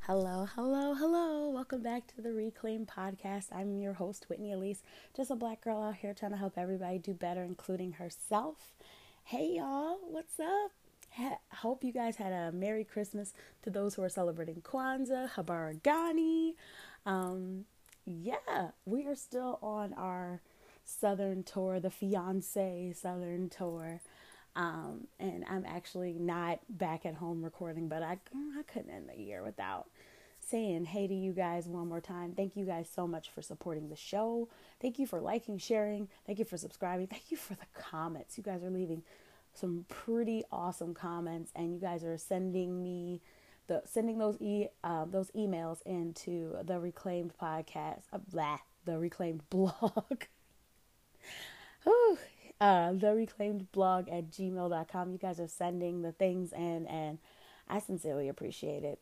Hello. Welcome back to the Reclaim Podcast. I'm your host, Whitney Elise, just a black girl out here trying to help everybody do better, including herself. Hey, y'all. What's up? Hope you guys had a Merry Christmas to those who are celebrating Kwanzaa, Habaragani. We are still on our Southern tour, the Fiancé Southern tour, and I'm actually not back at home recording, but I couldn't end the year without saying hey to you guys one more time. Thank you guys so much for supporting the show. Thank you for liking, sharing. Thank you for subscribing. Thank you for the comments. You guys are leaving some pretty awesome comments, and you guys are sending me those emails into the Reclaimed Podcast, the Reclaimed Blog. The Reclaimed Blog at gmail.com. You guys are sending the things in, and I sincerely appreciate it.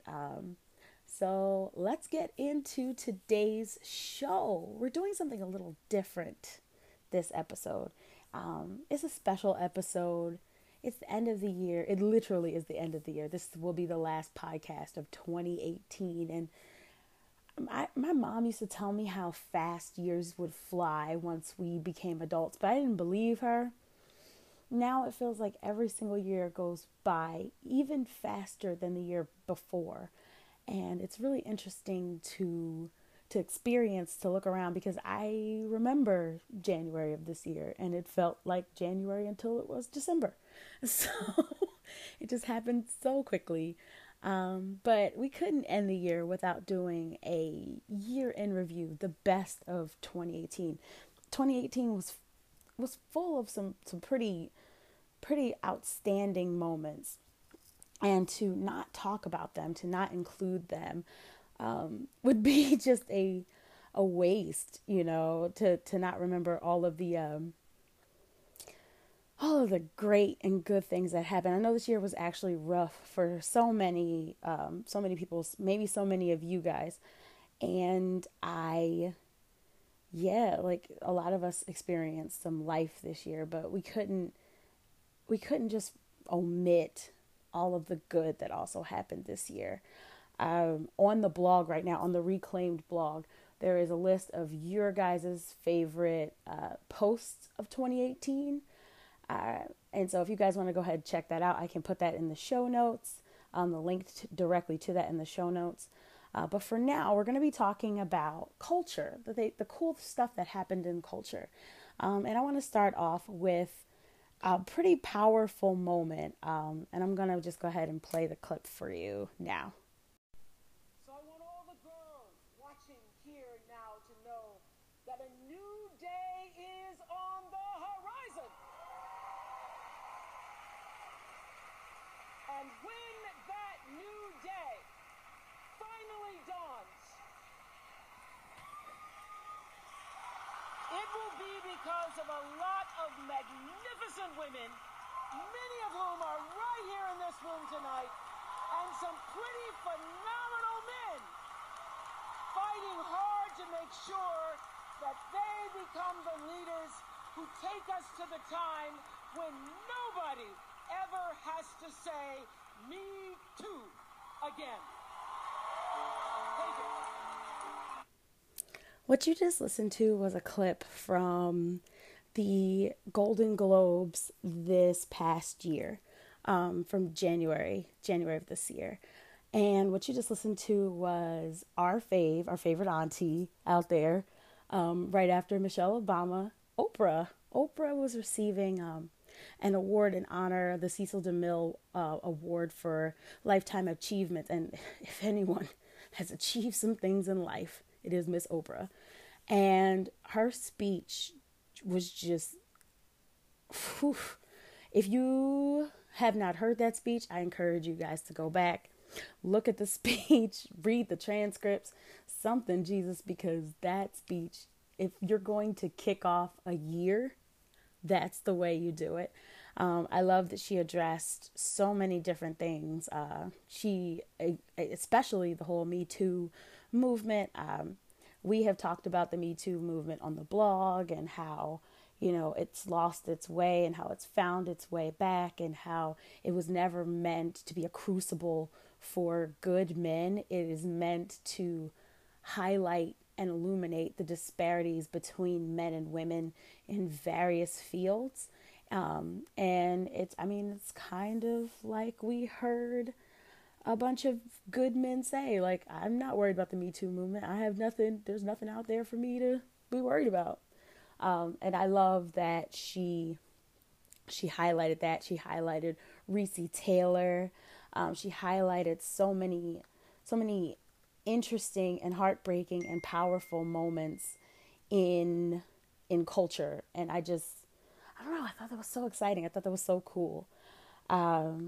So let's get into today's show. We're doing something a little different this episode. It's a special episode. It's the end of the year. It literally is the end of the year. This will be the last podcast of 2018, and my mom used to tell me how fast years would fly once we became adults, but I didn't believe her. Now it feels like every single year goes by even faster than the year before. And it's really interesting to experience, to look around, because I remember January of this year, and it felt like January until it was December. So it just happened so quickly. But we couldn't end the year without doing a year in review, the best of 2018. 2018 was full of some pretty outstanding moments, and to not talk about them, to not include them, would be just a waste, you know, to not remember all of the great and good things that happened. I know this year was actually rough for so many people, maybe so many of you guys. And a lot of us experienced some life this year, but we couldn't just omit all of the good that also happened this year. On the blog right now, on the Reclaimed Blog, there is a list of your guys' favorite posts of 2018. And so if you guys want to go ahead and check that out, I can put that in the show notes, the link directly to that in the show notes. But for now, we're going to be talking about culture, the cool stuff that happened in culture. And I want to start off with a pretty powerful moment. And I'm going to just go ahead and play the clip for you now. So I want all the girls watching here now to know that a new day is on the horizon. And when that new day finally dawns, it will be because of a lot of magnificent women, many of whom are right here in this room tonight, and some pretty phenomenal men fighting hard to make sure that they become the leaders who take us to the time when nobody ever has to say me too again. Thank you. What you just listened to was a clip from the Golden Globes this past year, from January of this year. And what you just listened to was our favorite auntie out there, right after Michelle Obama, Oprah. Oprah was receiving an award in honor of the Cecil DeMille Award for Lifetime Achievement. And if anyone has achieved some things in life, it is Miss Oprah. And her speech was just, whew. If you have not heard that speech, I encourage you guys to go back, look at the speech, read the transcripts, something, Jesus, because that speech, if you're going to kick off a year, that's the way you do it. I love that she addressed so many different things. She, especially the whole Me Too movement. We have talked about the Me Too movement on the blog and how, you know, it's lost its way and how it's found its way back and how it was never meant to be a crucible for good men. It is meant to highlight and illuminate the disparities between men and women in various fields. And it's, I mean, it's kind of like we heard a bunch of good men say, like, I'm not worried about the Me Too movement. I have nothing, there's nothing out there for me to be worried about. And I love that she highlighted that. She highlighted Recy Taylor. She highlighted so many interesting and heartbreaking and powerful moments in culture. And I don't know, I thought that was so exciting. I thought that was so cool. So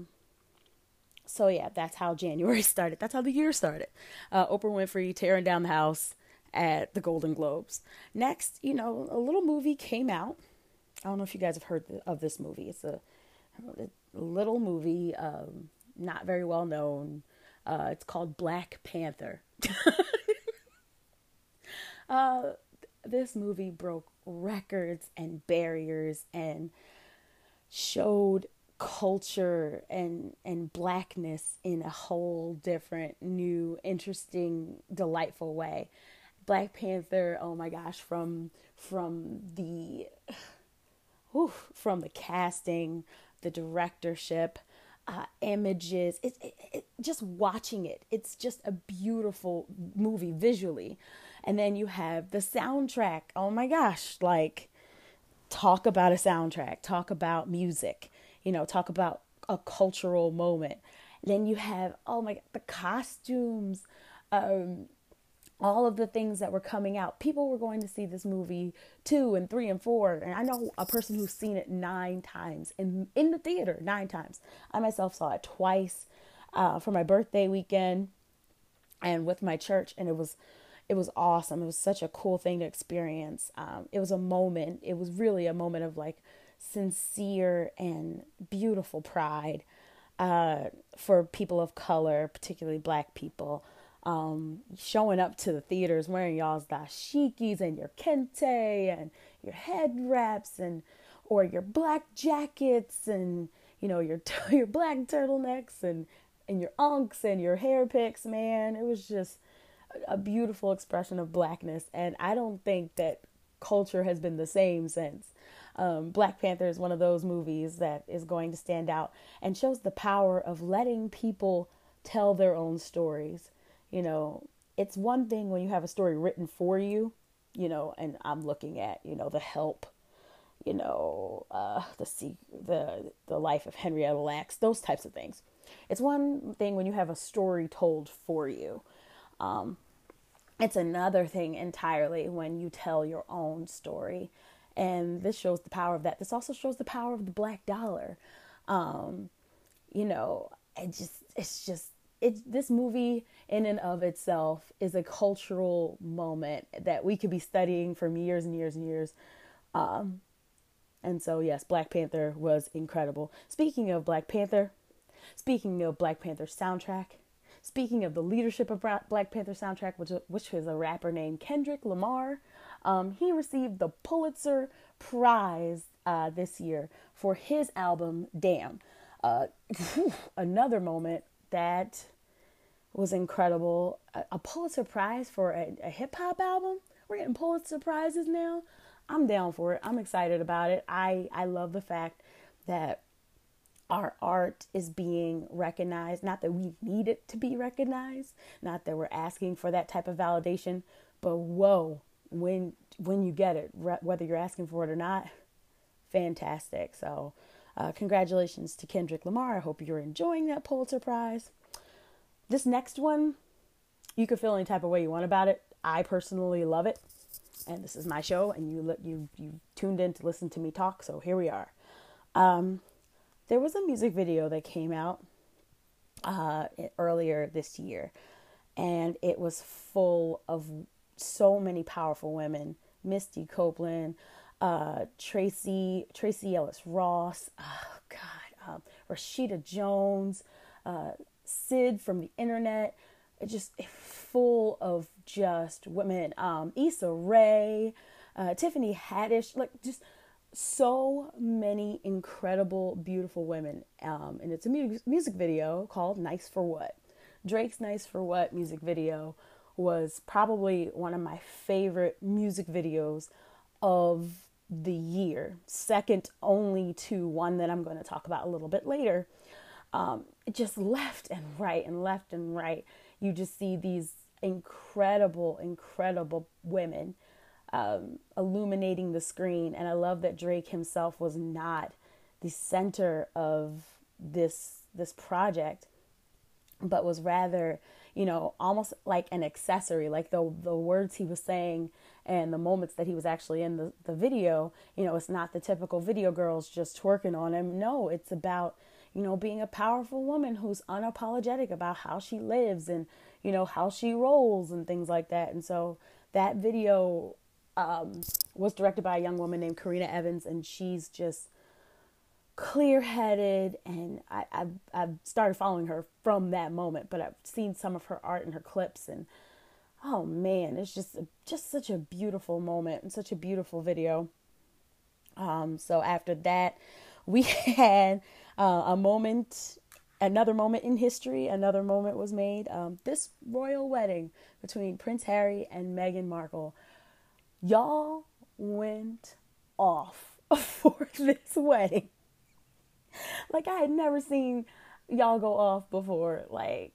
yeah, that's how January started. That's how the year started. Oprah Winfrey tearing down the house at the Golden Globes. Next, you know, a little movie came out. I don't know if you guys have heard of this movie. It's a little movie, not very well known. It's called Black Panther. This movie broke records and barriers and showed culture and blackness in a whole different, new, interesting, delightful way. Black Panther, oh my gosh, from the casting, the directorship, images, it just watching it, it's just a beautiful movie visually. And then you have the soundtrack. Oh my gosh, like, talk about a soundtrack, talk about music, you know, talk about a cultural moment. And then you have, oh my God, the costumes, all of the things that were coming out. People were going to see this movie 2 and 3 and 4. And I know a person who's seen it 9 times in the theater, 9 times. I myself saw it twice for my birthday weekend and with my church. And it was awesome. It was such a cool thing to experience. It was a moment. It was really a moment of, like, sincere and beautiful pride for people of color, particularly Black people. Showing up to the theaters wearing y'all's dashikis and your kente and your head wraps or your black jackets and, you know, your black turtlenecks and your unks and your hair picks, man. It was just a beautiful expression of blackness. And I don't think that culture has been the same since. Black Panther is one of those movies that is going to stand out and shows the power of letting people tell their own stories. You know, it's one thing when you have a story written for you, you know, and I'm looking at, you know, The Help, you know, the Life of Henrietta Lacks, those types of things. It's one thing when you have a story told for you. It's another thing entirely when you tell your own story. And this shows the power of that. This also shows the power of the black dollar. You know, this movie in and of itself is a cultural moment that we could be studying for years and years and years. And so, yes, Black Panther was incredible. Speaking of Black Panther's soundtrack, speaking of the leadership of Black Panther soundtrack, which was a rapper named Kendrick Lamar, he received the Pulitzer Prize this year for his album, Damn. Another moment that was incredible. A Pulitzer Prize for a hip-hop album. We're getting Pulitzer Prizes now. I'm down for it. I'm excited about it. I love the fact that our art is being recognized. Not that we need it to be recognized. Not that we're asking for that type of validation. But whoa, when you get it, whether you're asking for it or not, fantastic. So congratulations to Kendrick Lamar. I hope you're enjoying that Pulitzer Prize. This next one, you can feel any type of way you want about it. I personally love it, and this is my show, and you tuned in to listen to me talk, so here we are. There was a music video that came out earlier this year, and it was full of so many powerful women. Misty Copeland, Tracy Ellis Ross, oh God, Rashida Jones, Sid from the internet, full of just women, Issa Rae, Tiffany Haddish, like just so many incredible, beautiful women. And it's a music video called Nice for What. Drake's Nice for What music video was probably one of my favorite music videos of the year, second only to one that I'm going to talk about a little bit later. Just left and right and left and right. You just see these incredible, incredible women illuminating the screen. And I love that Drake himself was not the center of this project, but was rather, you know, almost like an accessory, like the words he was saying and the moments that he was actually in the video. You know, it's not the typical video girls just twerking on him. No, it's about, you know, being a powerful woman who's unapologetic about how she lives and, you know, how she rolls and things like that. And so that video was directed by a young woman named Karina Evans, and she's just clear-headed, and I started following her from that moment. But I've seen some of her art and her clips, and oh man, it's just such a beautiful moment and such a beautiful video. So after that, we had another moment in history. Another moment was made. This royal wedding between Prince Harry and Meghan Markle. Y'all went off for this wedding. Like, I had never seen y'all go off before. Like,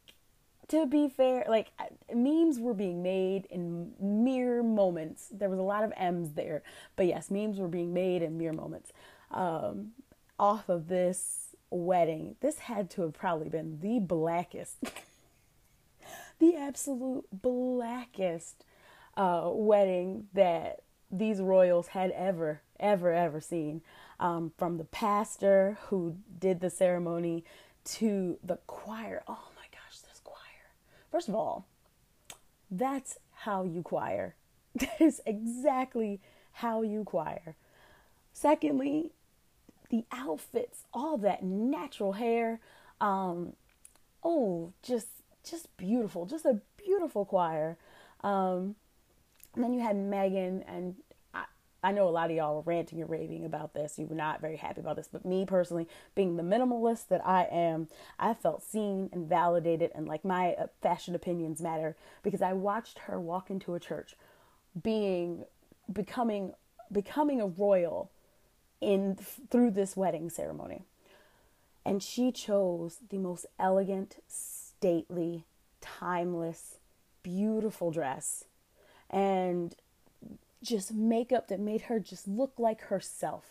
to be fair, like, memes were being made in mere moments. There was a lot of M's there, but yes, memes were being made in mere moments off of this wedding. This had to have probably been the blackest, the absolute blackest wedding that these royals had ever seen. From the pastor who did the ceremony to the choir. Oh my gosh, this choir. First of all, that's how you choir. That is exactly how you choir. Secondly, the outfits, all that natural hair. Just beautiful. Just a beautiful choir. And then you had Meghan, and I know a lot of y'all were ranting and raving about this. You were not very happy about this. But me personally, being the minimalist that I am, I felt seen and validated. And like, my fashion opinions matter, because I watched her walk into a church becoming a royal through this wedding ceremony. And she chose the most elegant, stately, timeless, beautiful dress. And just makeup that made her just look like herself.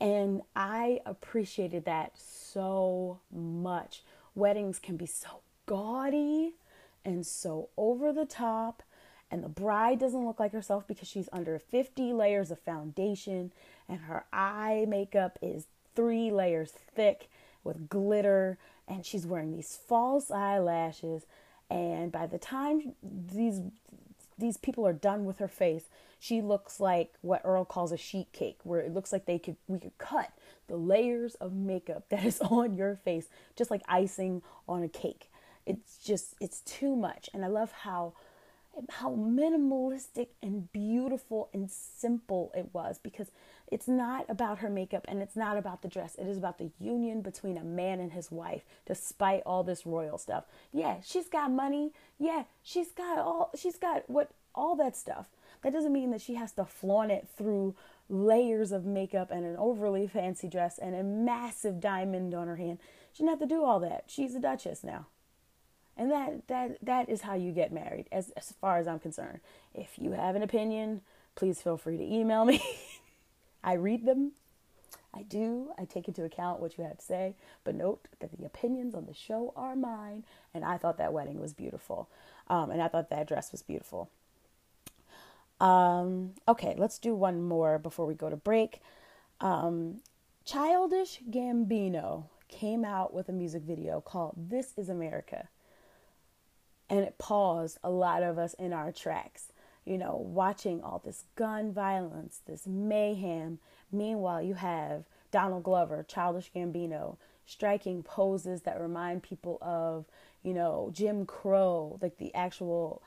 And I appreciated that so much. Weddings can be so gaudy and so over the top, and the bride doesn't look like herself because she's under 50 layers of foundation, and her eye makeup is 3 layers thick with glitter, and she's wearing these false eyelashes, and by the time these people are done with her face, she looks like what Earl calls a sheet cake, where it looks like we could cut the layers of makeup that is on your face, just like icing on a cake. It's too much. And I love how minimalistic and beautiful and simple it was, because it's not about her makeup and it's not about the dress. It is about the union between a man and his wife, despite all this royal stuff. Yeah, she's got money. Yeah, she's got all that stuff. That doesn't mean that she has to flaunt it through layers of makeup and an overly fancy dress and a massive diamond on her hand. She doesn't have to do all that. She's a duchess now. And that is how you get married, as far as I'm concerned. If you have an opinion, please feel free to email me. I read them. I do. I take into account what you have to say. But note that the opinions on the show are mine. And I thought that wedding was beautiful. And I thought that dress was beautiful. Okay, let's do one more before we go to break. Childish Gambino came out with a music video called This Is America. And it paused a lot of us in our tracks, you know, watching all this gun violence, this mayhem. Meanwhile, you have Donald Glover, Childish Gambino, striking poses that remind people of, you know, Jim Crow, like the actual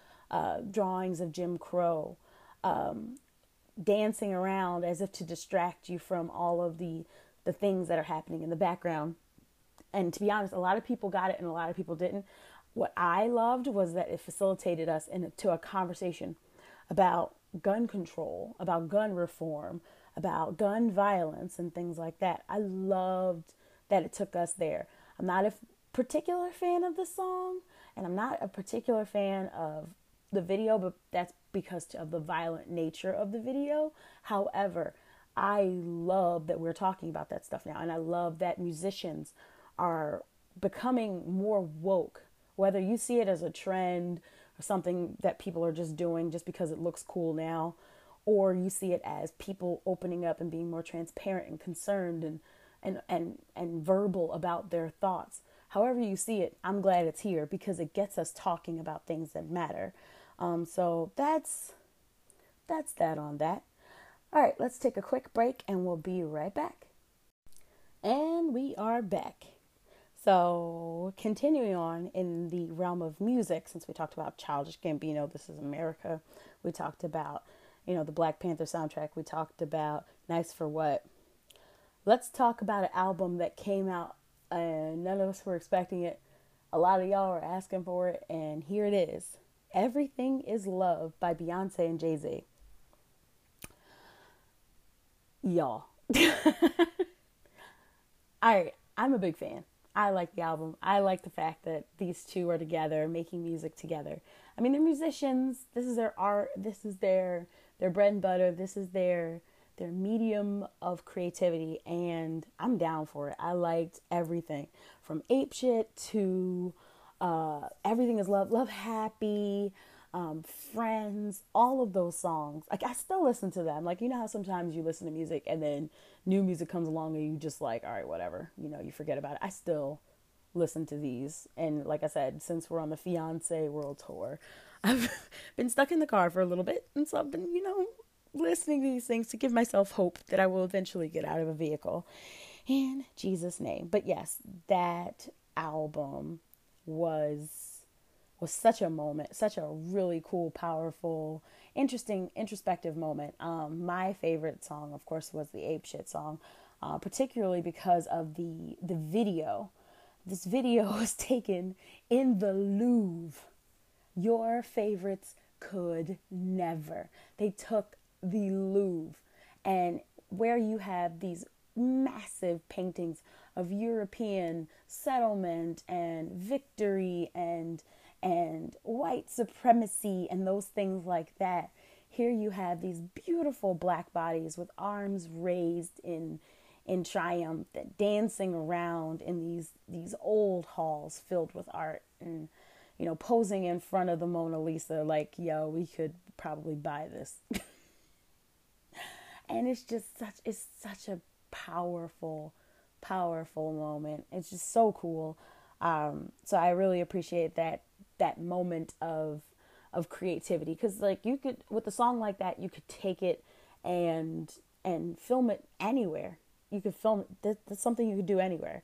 drawings of Jim Crow. dancing around as if to distract you from all of the things that are happening in the background. And to be honest, a lot of people got it and a lot of people didn't. What I loved was that it facilitated us into a conversation about gun control, about gun reform, about gun violence and things like that. I loved that it took us there. I'm not a particular fan of the song, and I'm not a particular fan of the video, but that's because of the violent nature of the video. However, I love that we're talking about that stuff now, and I love that musicians are becoming more woke, whether you see it as a trend or something that people are just doing just because it looks cool now, or you see it as people opening up and being more transparent and concerned and verbal about their thoughts. However you see it, I'm glad it's here because it gets us talking about things that matter. So that's that on that. All right, let's take a quick break and we'll be right back. And we are back. So continuing on in the realm of music, since we talked about Childish Gambino, This Is America. We talked about, the Black Panther soundtrack. We talked about Nice for What. Let's talk about an album that came out and none of us were expecting it. A lot of y'all were asking for it, and here it is. Everything is Love by Beyonce and Jay-Z. Y'all. Alright, I'm a big fan. I like the album. I like the fact that these two are together, making music together. I mean, they're musicians. This is their art. This is their bread and butter. This is their medium of creativity, and I'm down for it. I liked everything from Ape Shit to Everything is Love, Love Happy, Friends, all of those songs. Like, I still listen to them. Like, you know how sometimes you listen to music and then new music comes along and you just like, all right, whatever, you forget about it. I still listen to these. And like I said, since we're on the Fiancé World Tour, I've been stuck in the car for a little bit. And so I've been, listening to these things to give myself hope that I will eventually get out of a vehicle in Jesus' name. But yes, that album was such a moment, such a really cool, powerful, interesting, introspective moment. My favorite song, of course, was the Ape Shit song, particularly because of the video. This video was taken in the Louvre. Your favorites could never. They took the Louvre, and where you have these massive paintings of European settlement and victory and white supremacy and those things like that, here you have these beautiful black bodies with arms raised in triumph, dancing around in these old halls filled with art, and posing in front of the Mona Lisa like, yo, we could probably buy this. And it's such a powerful, powerful moment. It's just so cool. So I really appreciate that moment of creativity, because like you could, with a song like that, you could take it and film it anywhere. You could film it. That's something you could do anywhere.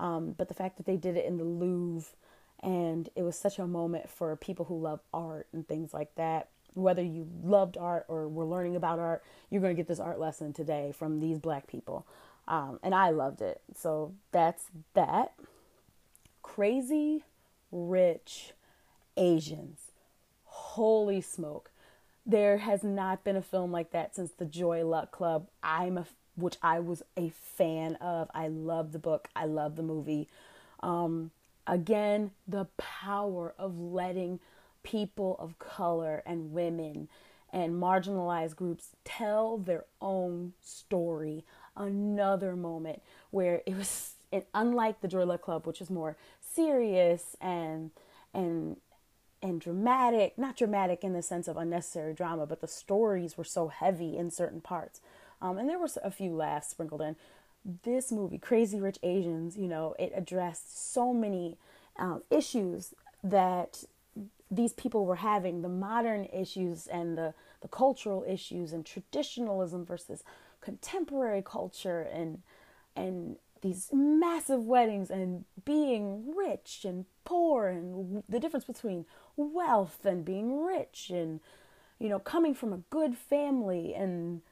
But the fact that they did it in the Louvre, and it was such a moment for people who love art and things like that. Whether you loved art or were learning about art, you're going to get this art lesson today from these black people. And I loved it. So that's that. Crazy Rich Asians. Holy smoke. There has not been a film like that since the Joy Luck Club, which I was a fan of. I love the book. I love the movie. Again, the power of letting people of color and women and marginalized groups tell their own story. Another moment where it was, unlike the Joy Luck Club, which is more serious and dramatic, not dramatic in the sense of unnecessary drama, but the stories were so heavy in certain parts. And there were a few laughs sprinkled in. This movie, Crazy Rich Asians, it addressed so many issues that these people were having, the modern issues and the cultural issues and traditionalism versus contemporary culture and these massive weddings and being rich and poor and the difference between wealth and being rich and you know, coming from a good family. And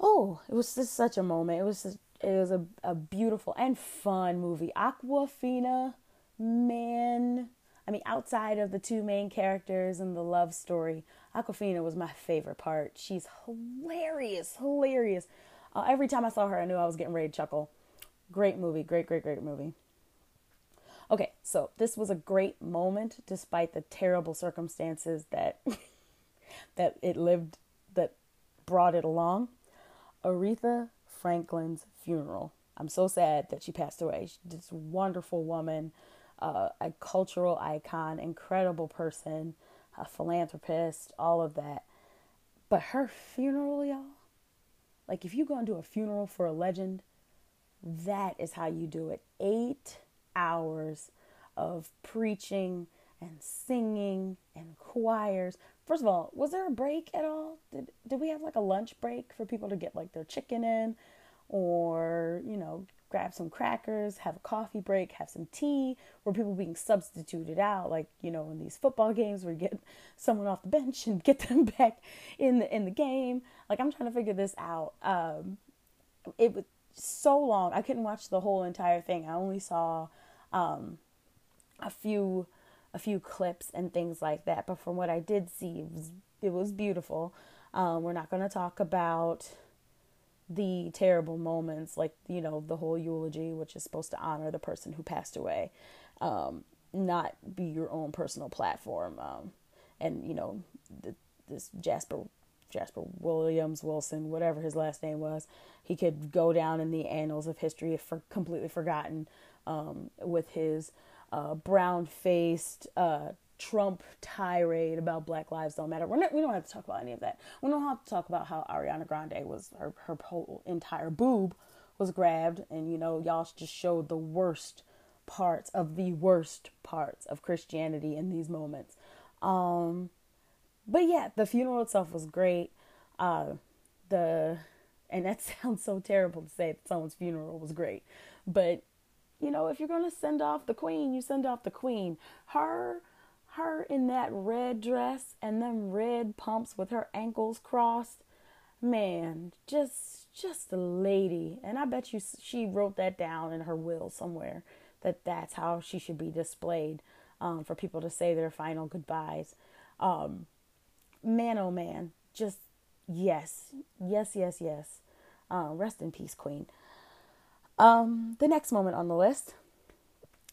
oh, it was just such a moment. It was a beautiful and fun movie. Awkwafina, man, I mean, outside of the two main characters and the love story, Awkwafina was my favorite part. She's hilarious. Every time I saw her, I knew I was getting ready to chuckle. Great movie. Great movie. Okay, so this was a great moment despite the terrible circumstances that that brought it along. Aretha Franklin's funeral. I'm so sad that she passed away. This wonderful woman, a cultural icon, incredible person, a philanthropist, all of that. But her funeral, y'all, like if you're going to do a funeral for a legend, that is how you do it. 8 hours of preaching and singing and choirs. First of all, was there a break at all? Did we have like a lunch break for people to get like their chicken in, or, you know, grab some crackers, have a coffee break, have some tea? Were people being substituted out, like, you know, in these football games where you get someone off the bench and get them back in the game? Like, I'm trying to figure this out. It was so long. I couldn't watch the whole entire thing. I only saw a few clips and things like that. But from what I did see, it was beautiful. We're not going to talk about the terrible moments, like, you know, the whole eulogy, which is supposed to honor the person who passed away, not be your own personal platform. And, you know, this Jasper Wilson, whatever his last name was, he could go down in the annals of history for completely forgotten, with his brown-faced Trump tirade about Black Lives Don't Matter. We don't have to talk about any of that. We don't have to talk about how Ariana Grande was, her whole entire boob was grabbed, and, you know, y'all just showed the worst parts of Christianity in these moments. But yeah, the funeral itself was great. And that sounds so terrible to say that someone's funeral was great. But, you know, if you're going to send off the queen, you send off the queen. Her in that red dress and them red pumps with her ankles crossed. Man, just a lady. And I bet you she wrote that down in her will somewhere, that that's how she should be displayed, for people to say their final goodbyes. Man, oh man, just yes. Rest in peace, queen. The next moment on the list,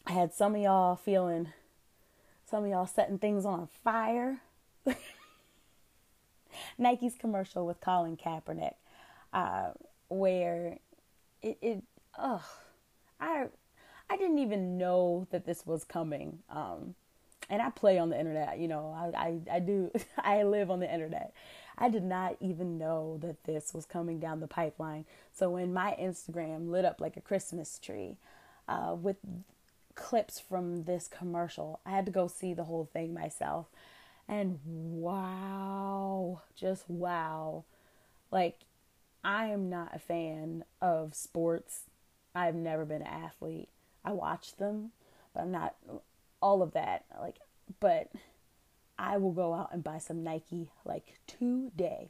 I had some of y'all setting things on fire. Nike's commercial with Colin Kaepernick, where I didn't even know that this was coming. And I play on the internet, you know, I do, I live on the internet. I did not even know that this was coming down the pipeline. So when my Instagram lit up like a Christmas tree, with clips from this commercial, I had to go see the whole thing myself. And wow, just wow. Like, I am not a fan of sports. I've never been an athlete. I watch them, but I'm not all of that, like, but I will go out and buy some Nike, like, today.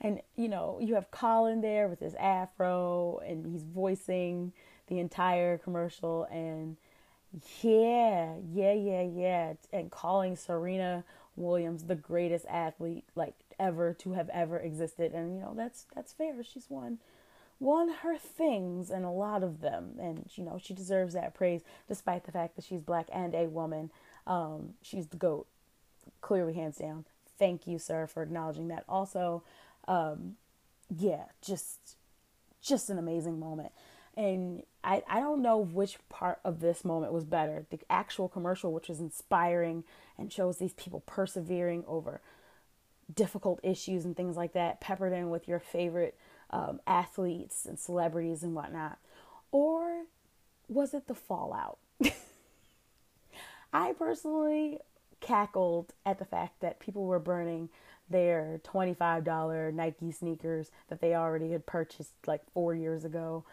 And, you know, you have Colin there with his afro, and he's voicing the entire commercial, and yeah, and calling Serena Williams the greatest athlete, like, ever to have ever existed. And, you know, that's fair. She's won her things, and a lot of them, and, you know, she deserves that praise, despite the fact that she's black and a woman. She's the GOAT, clearly, hands down. Thank you, sir, for acknowledging that. Also, yeah, just an amazing moment. And I don't know which part of this moment was better, the actual commercial, which was inspiring and shows these people persevering over difficult issues and things like that, peppered in with your favorite athletes and celebrities and whatnot, or was it the fallout? I personally cackled at the fact that people were burning their $25 Nike sneakers that they already had purchased like 4 years ago,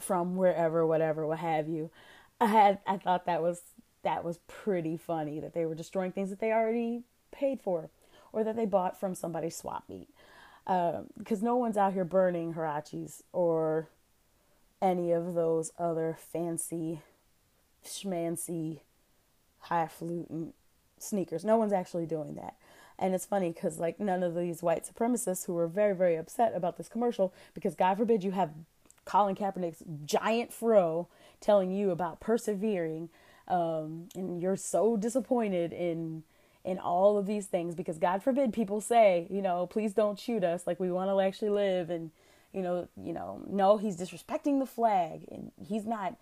from wherever, whatever, what have you. I thought that was pretty funny that they were destroying things that they already paid for or that they bought from somebody's swap meet. Because no one's out here burning Harachis or any of those other fancy, schmancy, highfalutin sneakers. No one's actually doing that. And it's funny because, like, none of these white supremacists who were very, very upset about this commercial, because God forbid you have Colin Kaepernick's giant fro telling you about persevering, and you're so disappointed in all of these things, because God forbid people say, you know, please don't shoot us, like, we want to actually live, and, you know, no, he's disrespecting the flag, and he's not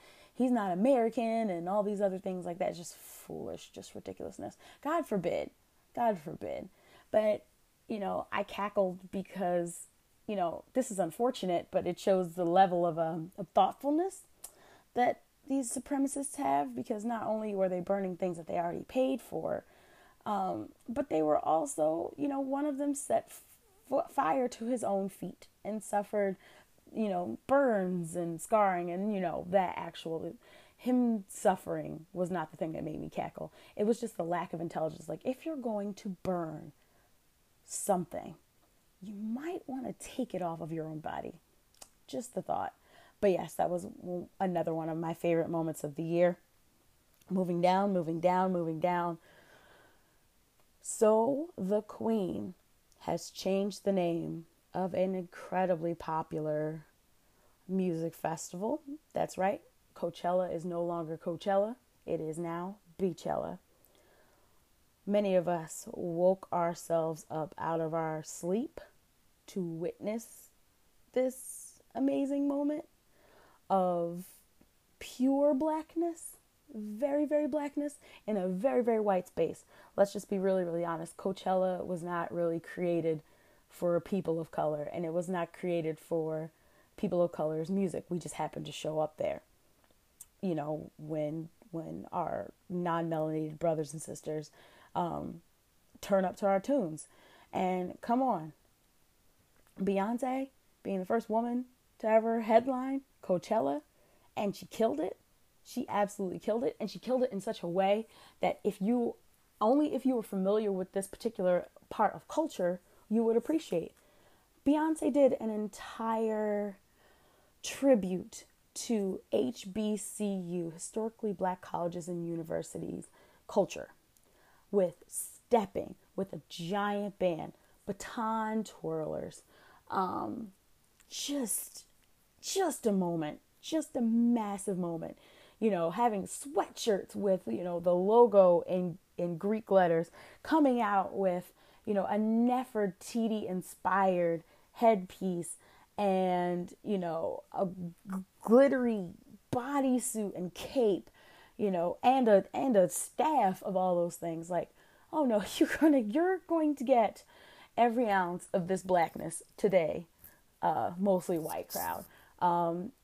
American, and all these other things like that. It's just foolish, just ridiculousness. God forbid. God forbid. But, you know, I cackled because, you know, this is unfortunate, but it shows the level of thoughtfulness that these supremacists have, because not only were they burning things that they already paid for, but they were also, you know, one of them set fire to his own feet and suffered, you know, burns and scarring, and, you know, that actual... him suffering was not the thing that made me cackle. It was just the lack of intelligence. Like, if you're going to burn something, you might want to take it off of your own body. Just the thought. But yes, that was another one of my favorite moments of the year. Moving down, moving down, moving down. So the Queen has changed the name of an incredibly popular music festival. That's right. Coachella is no longer Coachella. It is now Beachella. Many of us woke ourselves up out of our sleep to witness this amazing moment of pure blackness, very, very blackness, in a very, very white space. Let's just be really, really honest. Coachella was not really created for people of color, and it was not created for people of color's music. We just happened to show up there. You know, when our non-melanated brothers and sisters turn up to our tunes. And come on, Beyonce being the first woman to ever headline Coachella, and she killed it. She absolutely killed it, and she killed it in such a way that if you were familiar with this particular part of culture, you would appreciate. Beyonce did an entire tribute to HBCU, historically black colleges and universities, culture, with stepping, with a giant band, baton twirlers, just a moment, just a massive moment, you know, having sweatshirts with, you know, the logo in Greek letters, coming out with, you know, a Nefertiti-inspired headpiece, and, you know, a glittery bodysuit and cape, you know, and a staff of all those things. Like, oh no, you're going to get every ounce of this blackness today, mostly white crowd.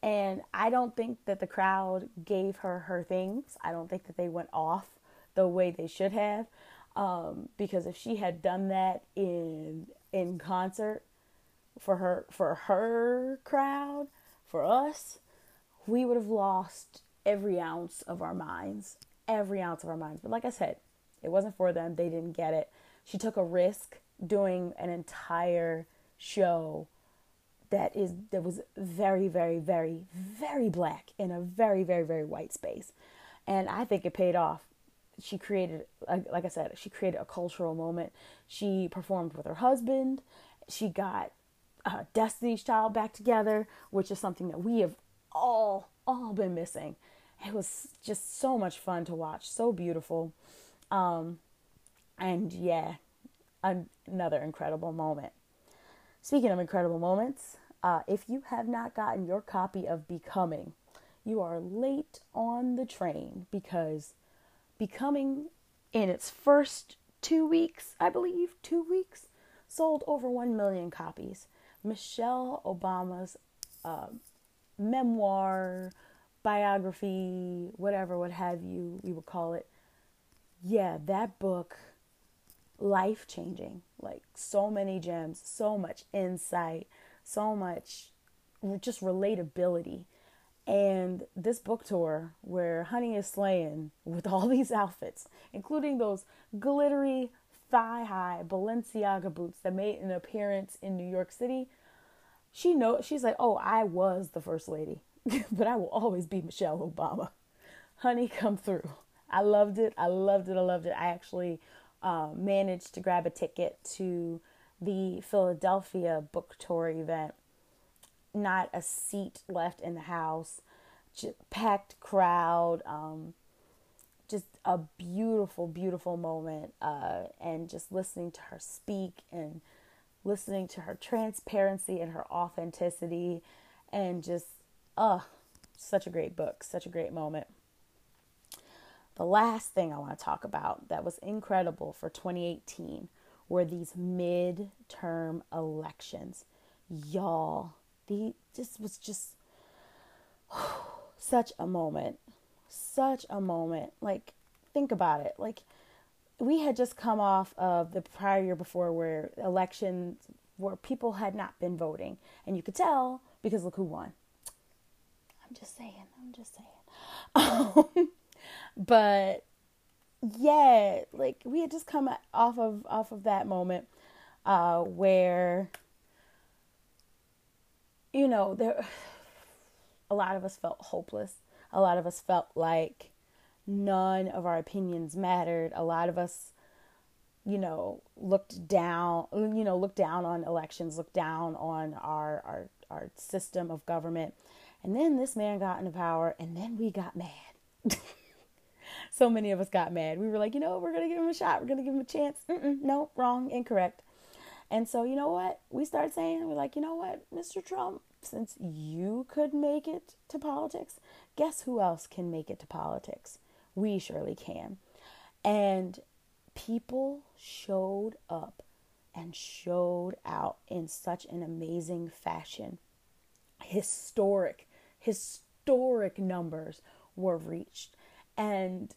And I don't think that the crowd gave her things. I don't think that they went off the way they should have, because if she had done that in concert, for her crowd, for us, we would have lost every ounce of our minds. But like I said, it wasn't for them. They didn't get it. She took a risk doing an entire show that was very, very, very, very black in a very, very, very white space. And I think it paid off. She created, like I said, she created a cultural moment. She performed with her husband. She got Destiny's Child back together, which is something that we have all been missing. It was just so much fun to watch, so beautiful, and yeah, another incredible moment. Speaking of incredible moments, if you have not gotten your copy of Becoming, you are late on the train, because Becoming, in its first 2 weeks, I believe 2 weeks, sold over 1 million copies. Michelle Obama's memoir, biography, whatever, what have you, we would call it. Yeah, that book, life-changing. Like, so many gems, so much insight, so much just relatability. And this book tour where Honey is slaying with all these outfits, including those glittery thigh-high Balenciaga boots that made an appearance in New York City, she's like, oh, I was the first lady, but I will always be Michelle Obama. Honey, come through. I loved it. I loved it. I loved it. I actually managed to grab a ticket to the Philadelphia book tour event. Not a seat left in the house, packed crowd, just a beautiful, beautiful moment. And just listening to her speak and listening to her transparency and her authenticity, and just, such a great book, such a great moment. The last thing I want to talk about that was incredible for 2018 were these midterm elections. Y'all, this was just such a moment. Such a moment. Like, think about it. Like, we had just come off of the prior year before where elections where people had not been voting. And you could tell because look who won. I'm just saying. But yeah, like we had just come off of that moment where, you know, a lot of us felt hopeless. A lot of us felt like none of our opinions mattered. A lot of us, you know, looked down on elections, looked down on our system of government. And then this man got into power, and then we got mad. So many of us got mad. We were like, you know, we're going to give him a shot. We're going to give him a chance. No, wrong, incorrect. And so, you know what? We started saying, we're like, you know what, Mr. Trump, since you could make it to politics, guess who else can make it to politics? We surely can. And people showed up and showed out in such an amazing fashion. Historic numbers were reached. And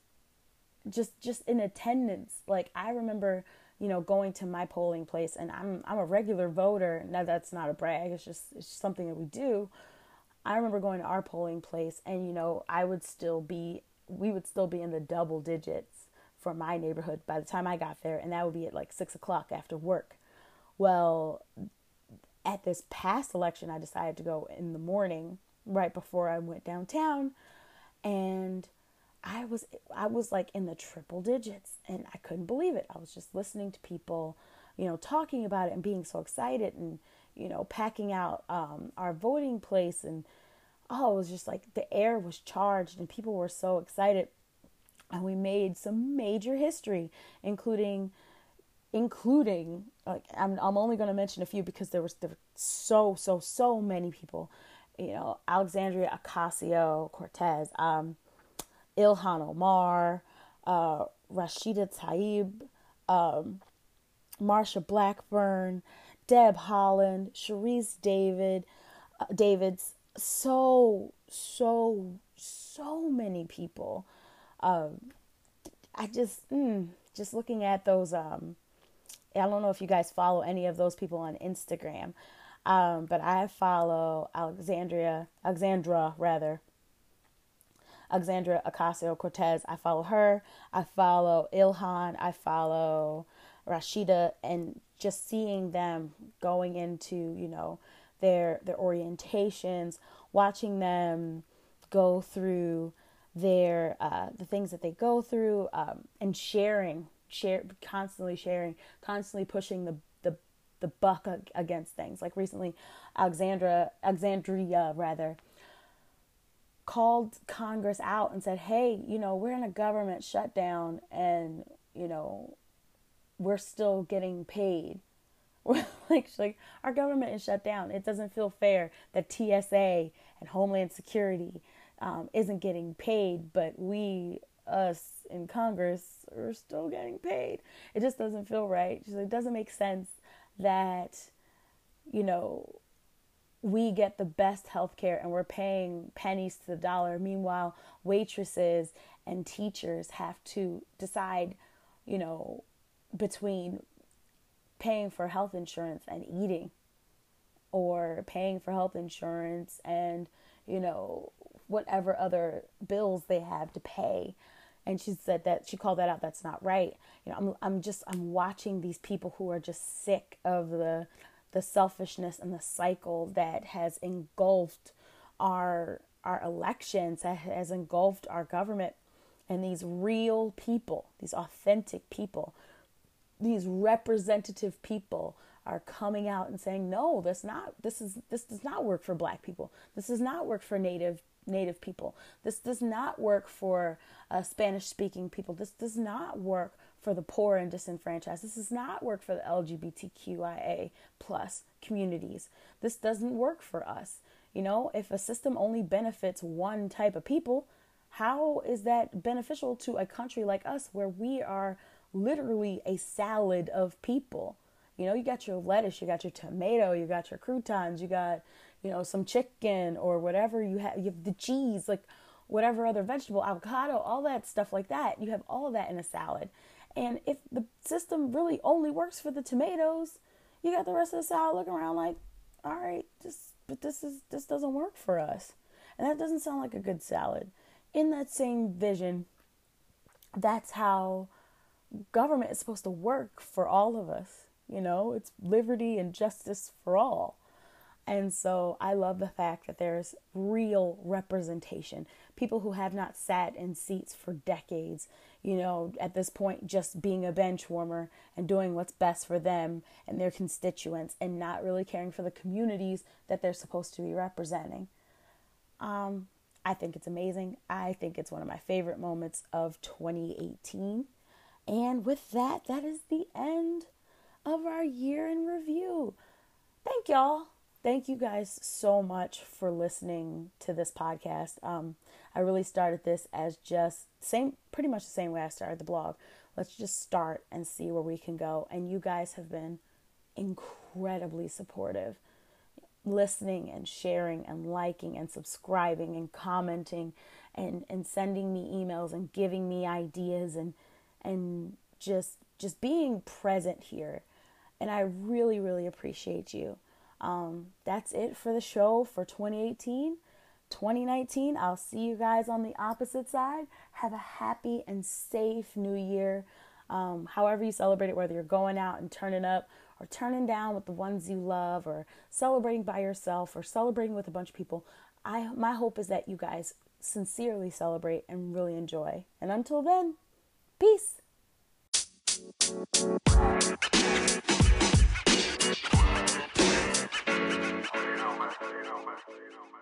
just in attendance, like I remember, you know, going to my polling place, and I'm a regular voter. Now that's not a brag. It's just something that we do. I remember going to our polling place, and you know, we would still be in the double digits for my neighborhood by the time I got there, and that would be at like 6:00 after work. Well, at this past election, I decided to go in the morning right before I went downtown, and I was like in the triple digits, and I couldn't believe it. I was just listening to people, you know, talking about it and being so excited, and, you know, packing out our voting place, and it was just like the air was charged and people were so excited, and we made some major history, including like I'm only going to mention a few because there were so many people, you know, Alexandria Ocasio-Cortez, Ilhan Omar, Rashida Tlaib, Marsha Blackburn, Deb Holland, Sharice Davids, so many people. I just looking at those, I don't know if you guys follow any of those people on Instagram, but I follow Alexandria Ocasio-Cortez. I follow her. I follow Ilhan. I follow Rashida. And just seeing them going into, you know, their orientations, watching them go through their the things that they go through, and sharing, constantly pushing the buck against things. Like recently, Alexandria called Congress out and said, hey, you know, we're in a government shutdown, and, you know, we're still getting paid. Like our government is shut down. It doesn't feel fair that TSA and Homeland Security isn't getting paid, but us in Congress are still getting paid. It just doesn't feel right. She's like, it doesn't make sense that, you know, we get the best healthcare and we're paying pennies to the dollar. Meanwhile, waitresses and teachers have to decide, you know, between paying for health insurance and eating, or paying for health insurance and, you know, whatever other bills they have to pay. And she said that, she called that out. That's not right. You know, I'm watching these people who are just sick of the selfishness and the cycle that has engulfed our elections, that has engulfed our government. And these real people, these authentic people, these representative people are coming out and saying, no, this does not work for Black people. This does not work for Native people. This does not work for Spanish-speaking people. This does not work for the poor and disenfranchised. This does not work for the LGBTQIA+ communities. This doesn't work for us. You know, if a system only benefits one type of people, how is that beneficial to a country like us where we are literally a salad of people? You know, you got your lettuce, you got your tomato, you got your croutons, you got, you know, some chicken or whatever you have the cheese, like whatever other vegetable, avocado, all that stuff like that. You have all of that in a salad. And if the system really only works for the tomatoes, you got the rest of the salad looking around like, all right, this doesn't work for us. And that doesn't sound like a good salad. In that same vision, that's how government is supposed to work for all of us. You know, it's liberty and justice for all. And so I love the fact that there's real representation. People who have not sat in seats for decades, you know, at this point, just being a bench warmer and doing what's best for them and their constituents and not really caring for the communities that they're supposed to be representing. I think it's amazing. I think it's one of my favorite moments of 2018. And with that, that is the end of our year in review. Thank y'all. Thank you guys so much for listening to this podcast. I really started this as just pretty much the same way I started the blog. Let's just start and see where we can go. And you guys have been incredibly supportive, listening and sharing and liking and subscribing and commenting and sending me emails and giving me ideas and just being present here. And I really, really appreciate you. That's it for the show for 2018. 2019, I'll see you guys on the opposite side. Have a happy and safe new year. However you celebrate it, whether you're going out and turning up or turning down with the ones you love or celebrating by yourself or celebrating with a bunch of people. My hope is that you guys sincerely celebrate and really enjoy. And until then, peace. You know,